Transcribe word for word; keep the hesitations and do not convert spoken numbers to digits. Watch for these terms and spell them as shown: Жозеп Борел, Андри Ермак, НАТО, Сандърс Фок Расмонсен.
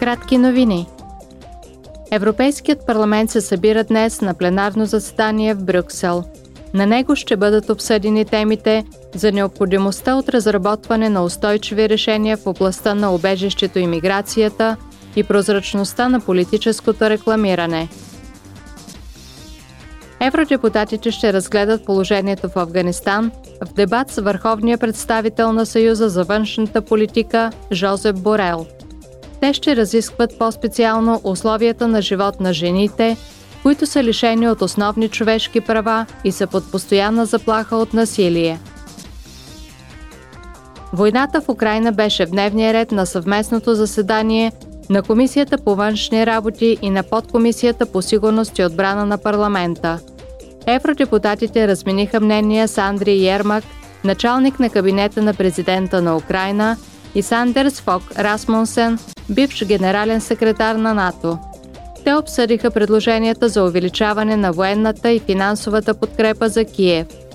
Кратки новини. Европейският парламент се събира днес на пленарно заседание в Брюксел. На него ще бъдат обсъдени темите за необходимостта от разработване на устойчиви решения в областта на убежището и миграцията и прозрачността на политическото рекламиране. Евродепутатите ще разгледат положението в Афганистан в дебат с върховния представител на Съюза за външната политика Жозеп Борел. Те ще разискват по-специално условията на живот на жените, които са лишени от основни човешки права и са под постоянна заплаха от насилие. Войната в Украйна беше в дневния ред на съвместното заседание на Комисията по външни работи и на Подкомисията по сигурност и отбрана на парламента. Евродепутатите размениха мнения с Андри Ермак, началник на кабинета на президента на Украйна, и Сандърс Фок Расмонсен, бивш генерален секретар на НАТО. Те обсъдиха предложенията за увеличаване на военната и финансовата подкрепа за Киев.